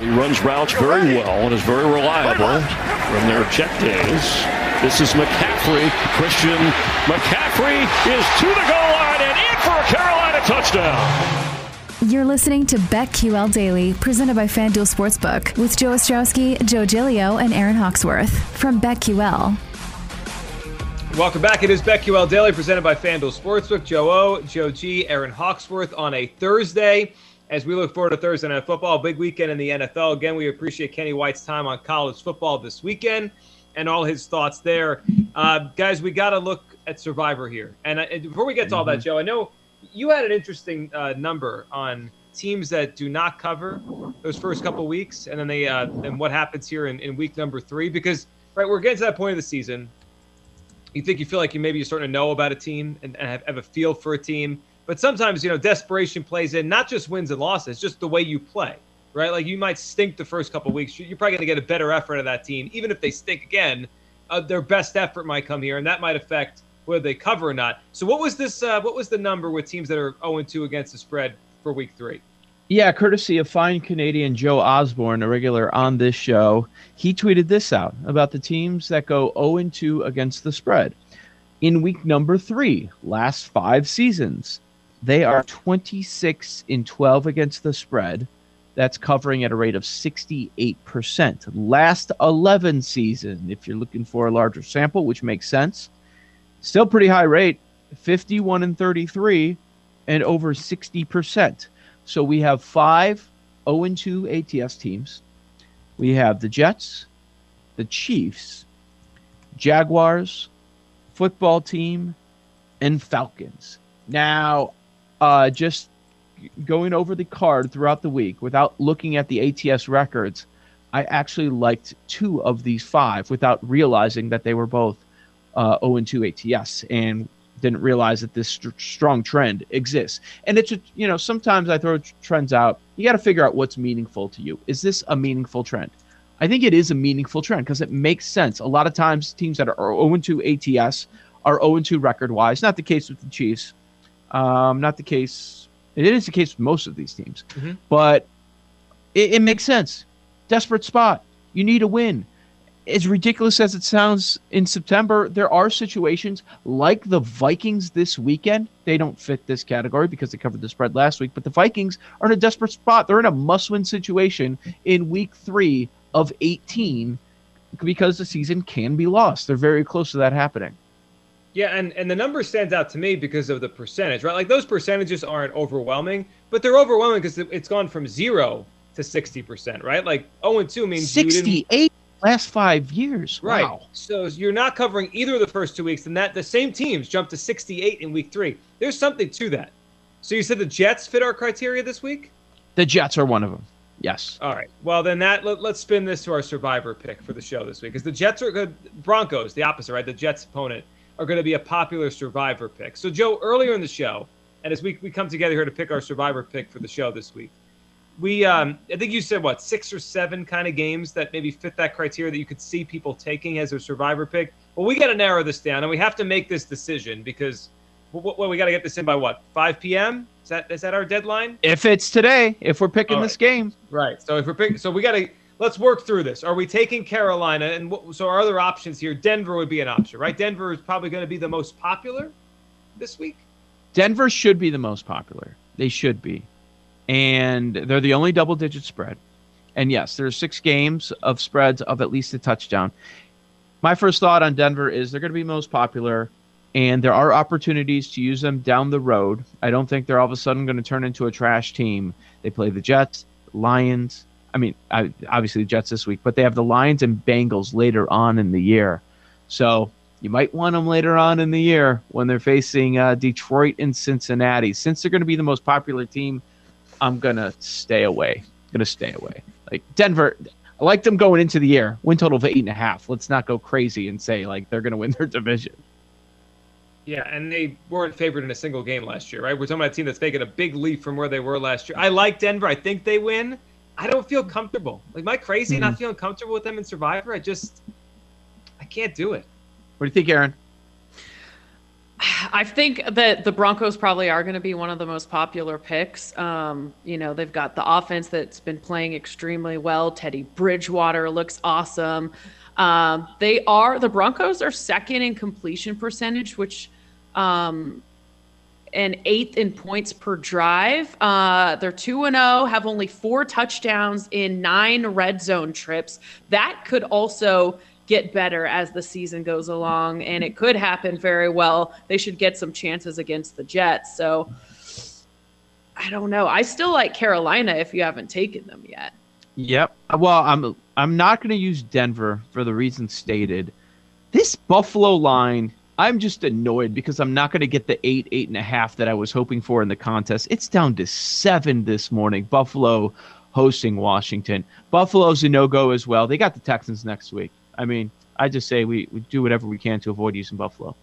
He runs routes very well and is very reliable from their check days. This is McCaffrey. Christian McCaffrey is to the goal line and in for a Carolina touchdown. You're listening to BetQL Daily, presented by FanDuel Sportsbook, with Joe Ostrowski, Joe Giglio, and Aaron Hawksworth from BetQL. Welcome back. It is BetQL Daily, presented by FanDuel Sportsbook. Joe O, Joe G, Aaron Hawksworth on a Thursday. As we look forward to Thursday Night Football, big weekend in the NFL. Again, we appreciate Kenny White's time on college football this weekend and all his thoughts there. Guys, we got to look at Survivor here. And before we get to all that, Joe, I know you had an interesting number on teams that do not cover those first couple weeks, and then they and what happens here in week number 3. Because right, we're getting to that point of the season. You think you feel like you're starting to know about a team and have a feel for a team. But sometimes, desperation plays in, not just wins and losses, just the way you play, right? Like, you might stink the first couple of weeks. You're probably going to get a better effort out of that team. Even if they stink again, their best effort might come here, and that might affect whether they cover or not. So what was this? What was the number with teams that are 0-2 against the spread for week 3? Yeah, courtesy of fine Canadian Joe Osborne, a regular on this show, he tweeted this out about the teams that go 0-2 against the spread. In week number 3, last 5 seasons, they are 26-12 against the spread. That's covering at a rate of 68%. Last 11 season, if you're looking for a larger sample, which makes sense, still pretty high rate, 51-33 and over 60%. So we have 5 0-2 ATS teams. We have the Jets, the Chiefs, Jaguars, football team, and Falcons. Now, just going over the card throughout the week without looking at the ATS records, I actually liked 2 of these 5 without realizing that they were both 0-2 ATS, and didn't realize that this strong trend exists. And it's sometimes I throw trends out. You got to figure out what's meaningful to you. Is this a meaningful trend? I think it is a meaningful trend because it makes sense. A lot of times teams that are 0-2 ATS are 0-2 record-wise. Not the case with the Chiefs. Not the case. It is the case with most of these teams, but it makes sense. Desperate spot. You need a win. As ridiculous as it sounds, in September, there are situations like the Vikings this weekend. They don't fit this category because they covered the spread last week, but the Vikings are in a desperate spot. They're in a must-win situation in week 3 of 18 because the season can be lost. They're very close to that happening. Yeah, and the number stands out to me because of the percentage, right? Like, those percentages aren't overwhelming, but they're overwhelming because it's gone from 0 to 60%, right? Like, 0-2 means 68 last 5 years. Right. Wow. So you're not covering either of the first 2 weeks, and that the same teams jumped to 68 in week 3. There's something to that. So you said the Jets fit our criteria this week? The Jets are one of them. Yes. All right. Well, then let's spin this to our Survivor pick for the show this week, because the Jets are good. Broncos, the opposite, right? The Jets' opponent are going to be a popular Survivor pick. So, Joe, earlier in the show, and as we come together here to pick our Survivor pick for the show this week, we I think you said, 6 or 7 kind of games that maybe fit that criteria that you could see people taking as their Survivor pick. Well, we got to narrow this down, and we have to make this decision because we got to get this in by 5 p.m.? Is that our deadline? If it's today, if we're picking this game. Right. So if we're picking, so we got to let's work through this. Are we taking Carolina? And so our other options here, Denver would be an option, right? Denver is probably going to be the most popular this week. Denver should be the most popular. They should be. And they're the only double-digit spread. And, yes, there are 6 games of spreads of at least a touchdown. My first thought on Denver is they're going to be most popular. And there are opportunities to use them down the road. I don't think they're all of a sudden going to turn into a trash team. They play the Jets, Lions. I mean, obviously the Jets this week, but they have the Lions and Bengals later on in the year. So you might want them later on in the year when they're facing Detroit and Cincinnati. Since they're going to be the most popular team, I'm going to stay away. Like Denver, I like them going into the year. Win total of 8.5. Let's not go crazy and say like they're going to win their division. Yeah, and they weren't favored in a single game last year, right? We're talking about a team that's taking a big leap from where they were last year. I like Denver. I think they win. I don't feel comfortable. Like, am I crazy not feeling comfortable with them in Survivor? I can't do it. What do you think, Aaron? I think that the Broncos probably are going to be one of the most popular picks. You know, they've got the offense that's been playing extremely well. Teddy Bridgewater looks awesome. The Broncos are second in completion percentage, which, and eighth in points per drive. They're 2-0, have only 4 touchdowns in 9 red zone trips. That could also get better as the season goes along, and it could happen very well. They should get some chances against the Jets. So I don't know. I still like Carolina if you haven't taken them yet. Yep. Well, I'm not going to use Denver for the reason stated. This Buffalo line, I'm just annoyed because I'm not going to get the 8.5 that I was hoping for in the contest. It's down to 7 this morning. Buffalo hosting Washington. Buffalo's a no-go as well. They got the Texans next week. I mean, I just say we do whatever we can to avoid using Buffalo.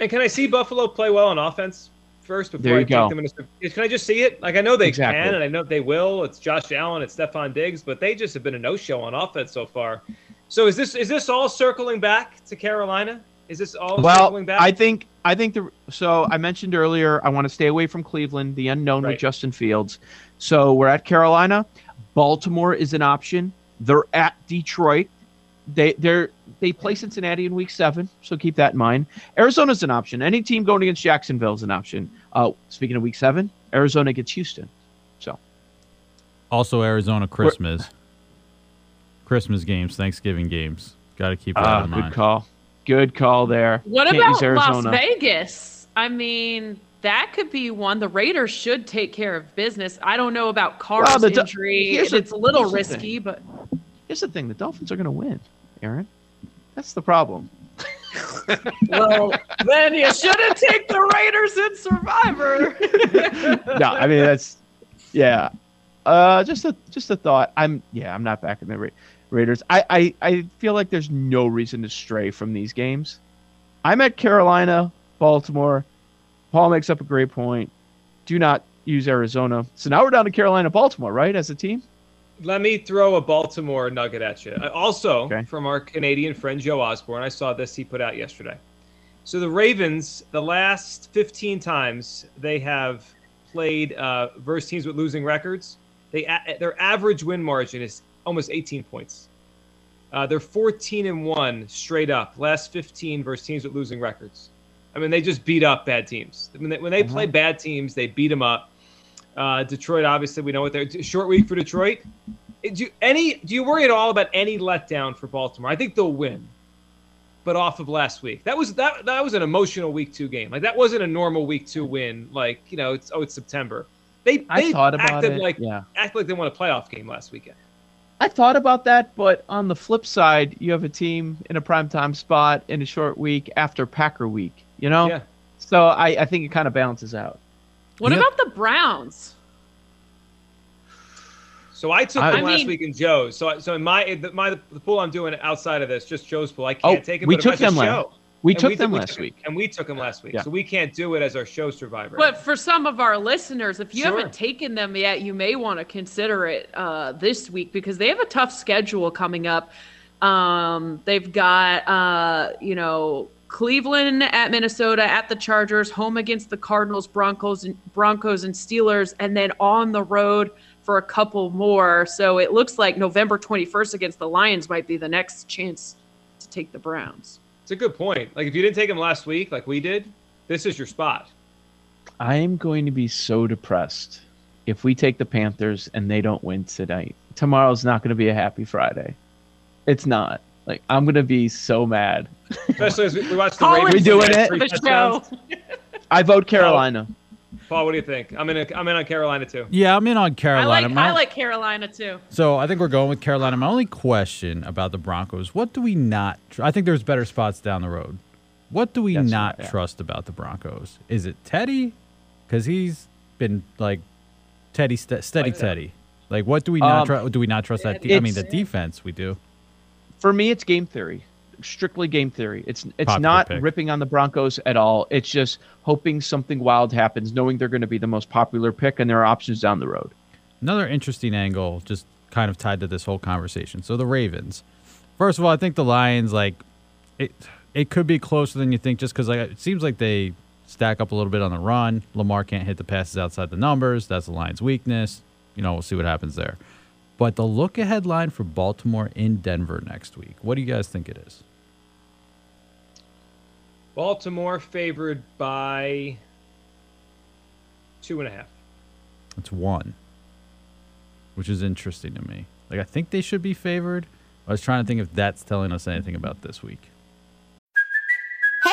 And can I see Buffalo play well on offense first before I take them in? Can I just see it? Like, I know they can, and I know they will. It's Josh Allen, it's Stefan Diggs, but they just have been a no-show on offense so far. So is this all circling back to Carolina? Is this all circling back? I think I mentioned earlier I want to stay away from Cleveland, the unknown with Justin Fields. So we're at Carolina. Baltimore is an option. They're at Detroit. They play Cincinnati in week 7, so keep that in mind. Arizona's an option. Any team going against Jacksonville is an option. Speaking of week 7, Arizona gets Houston. So, also Arizona Christmas games, Thanksgiving games. Got to keep that in mind. Good call. Good call there. What about Las Vegas? I mean, that could be one. The Raiders should take care of business. I don't know about Carr's injury. It's a little risky, but here's the thing: the Dolphins are going to win. Aaron, that's the problem. Well, then you shouldn't take the Raiders in Survivor. No, I mean yeah. Just a thought. I'm not backing the Raiders. I feel like there's no reason to stray from these games. I'm at Carolina, Baltimore. Paul makes up a great point. Do not use Arizona. So now we're down to Carolina, Baltimore, right, as a team? Let me throw a Baltimore nugget at you. Also, from our Canadian friend Joe Osborne, I saw this he put out yesterday. So the Ravens, the last 15 times they have played versus teams with losing records, their average win margin is almost 18 points. They're 14-1 straight up, last 15 versus teams with losing records. I mean, they just beat up bad teams. When they play bad teams, they beat them up. Detroit, obviously, we know what they're – short week for Detroit. Do you worry at all about any letdown for Baltimore? I think they'll win, but off of last week. That was an emotional week 2 game. Like, that wasn't a normal week 2 win. Like, you know, it's September. They thought about it. Acted like they won a playoff game last weekend. I thought about that, but on the flip side, you have a team in a primetime spot in a short week after Packer week, you know? Yeah. So I think it kind of balances out. What about the Browns? So I took them last week in Joe's. So in the pool I'm doing outside of this, just Joe's pool, I can't take it. We took them last week. Yeah. So we can't do it as our show Survivor. But for some of our listeners, if you haven't taken them yet, you may want to consider it this week because they have a tough schedule coming up. They've got, Cleveland at Minnesota, at the Chargers, home against the Cardinals, Broncos and Steelers, and then on the road for a couple more. So it looks like November 21st against the Lions might be the next chance to take the Browns. It's a good point. Like, if you didn't take them last week like we did, this is your spot. I am going to be so depressed if we take the Panthers and they don't win tonight. Tomorrow's not going to be a happy Friday. It's not. Like, I'm going to be so mad. Especially as we watch the Ravens. We doing it? I vote Carolina. Paul, what do you think? I'm in on Carolina, too. Yeah, I'm in on Carolina. I like Carolina, too. So I think we're going with Carolina. My only question about the Broncos, what do we not – I think there's better spots down the road. What do we trust about the Broncos? Is it Teddy? Because he's been, like, steady. Like, what do we not trust? Do we not trust that? The defense we do. For me, it's game theory. Strictly game theory. It's not ripping on the Broncos at all. It's just hoping something wild happens, knowing they're going to be the most popular pick and there are options down the road. Another interesting angle, just kind of tied to this whole conversation. So the Ravens. First of all, I think the Lions, like, it could be closer than you think, just because, like, it seems like they stack up a little bit on the run. Lamar can't hit the passes outside the numbers. That's the Lions' weakness. You know, we'll see what happens there. But the look-ahead line for Baltimore in Denver next week, what do you guys think it is? Baltimore favored by 2.5. It's 1, which is interesting to me. Like, I think they should be favored. I was trying to think if that's telling us anything about this week. Hey,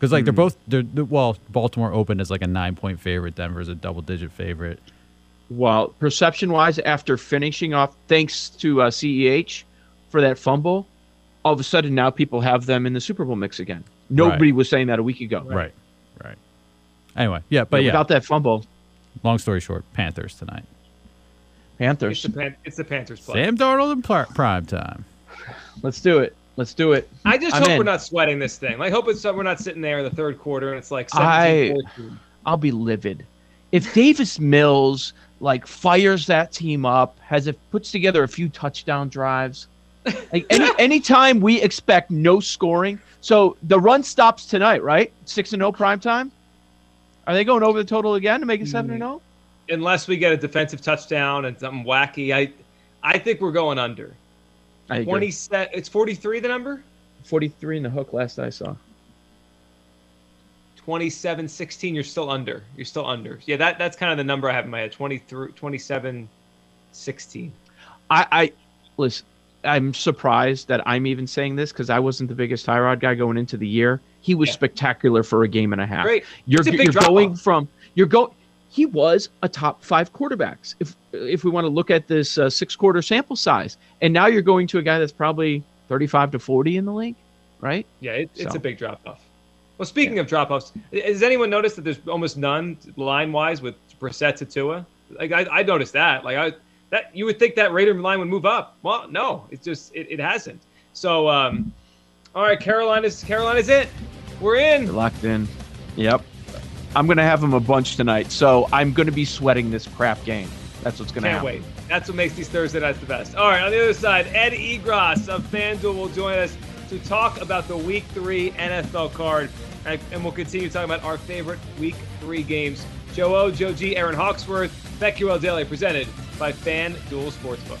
Because, like, they're Baltimore opened as, like, a 9-point favorite. Denver's a double-digit favorite. Well, perception-wise, after finishing off, thanks to CEH for that fumble, all of a sudden now people have them in the Super Bowl mix again. Nobody was saying that a week ago. Right. Anyway, but without that fumble. Long story short, Panthers tonight. It's the Panthers play. Sam Darnold in prime time. Let's do it. I hope we're not sweating this thing. I hope we're not sitting there in the third quarter and it's like 17-14. I'll be livid. If Davis Mills, like, fires that team up, puts together a few touchdown drives, like, any time we expect no scoring. So the run stops tonight, right? 6-0 primetime? Are they going over the total again to make it 7-0? Unless we get a defensive touchdown and something wacky, I think we're going under. 27, it's 43 the number? 43 in the hook last I saw. 27-16, you're still under. Yeah, that's kind of the number I have in my head, 27-16. Listen, I'm surprised that I'm even saying this because I wasn't the biggest Tyrod guy going into the year. He was spectacular for a game and a half. Great. He was a top 5 quarterbacks. If we want to look at this 6-quarter sample size, and now you're going to a guy that's probably 35 to 40 in the league, right? Yeah, it's a big drop off. Well, speaking of drop offs, has anyone noticed that there's almost none line wise with Brissett to Tua? Like I noticed that. Like that you would think that Raider line would move up. Well, no, it's just it hasn't. So, all right, Carolina's it. We're in. You're locked in. Yep. I'm going to have them a bunch tonight, so I'm going to be sweating this crap game. That's what's going to happen. Can't wait. That's what makes these Thursday nights the best. All right, on the other side, Ed Egros of FanDuel will join us to talk about the Week 3 NFL card, and we'll continue talking about our favorite Week 3 games. Joe O, Joe G, Aaron Hawksworth, BetQL Daily, presented by FanDuel Sportsbook.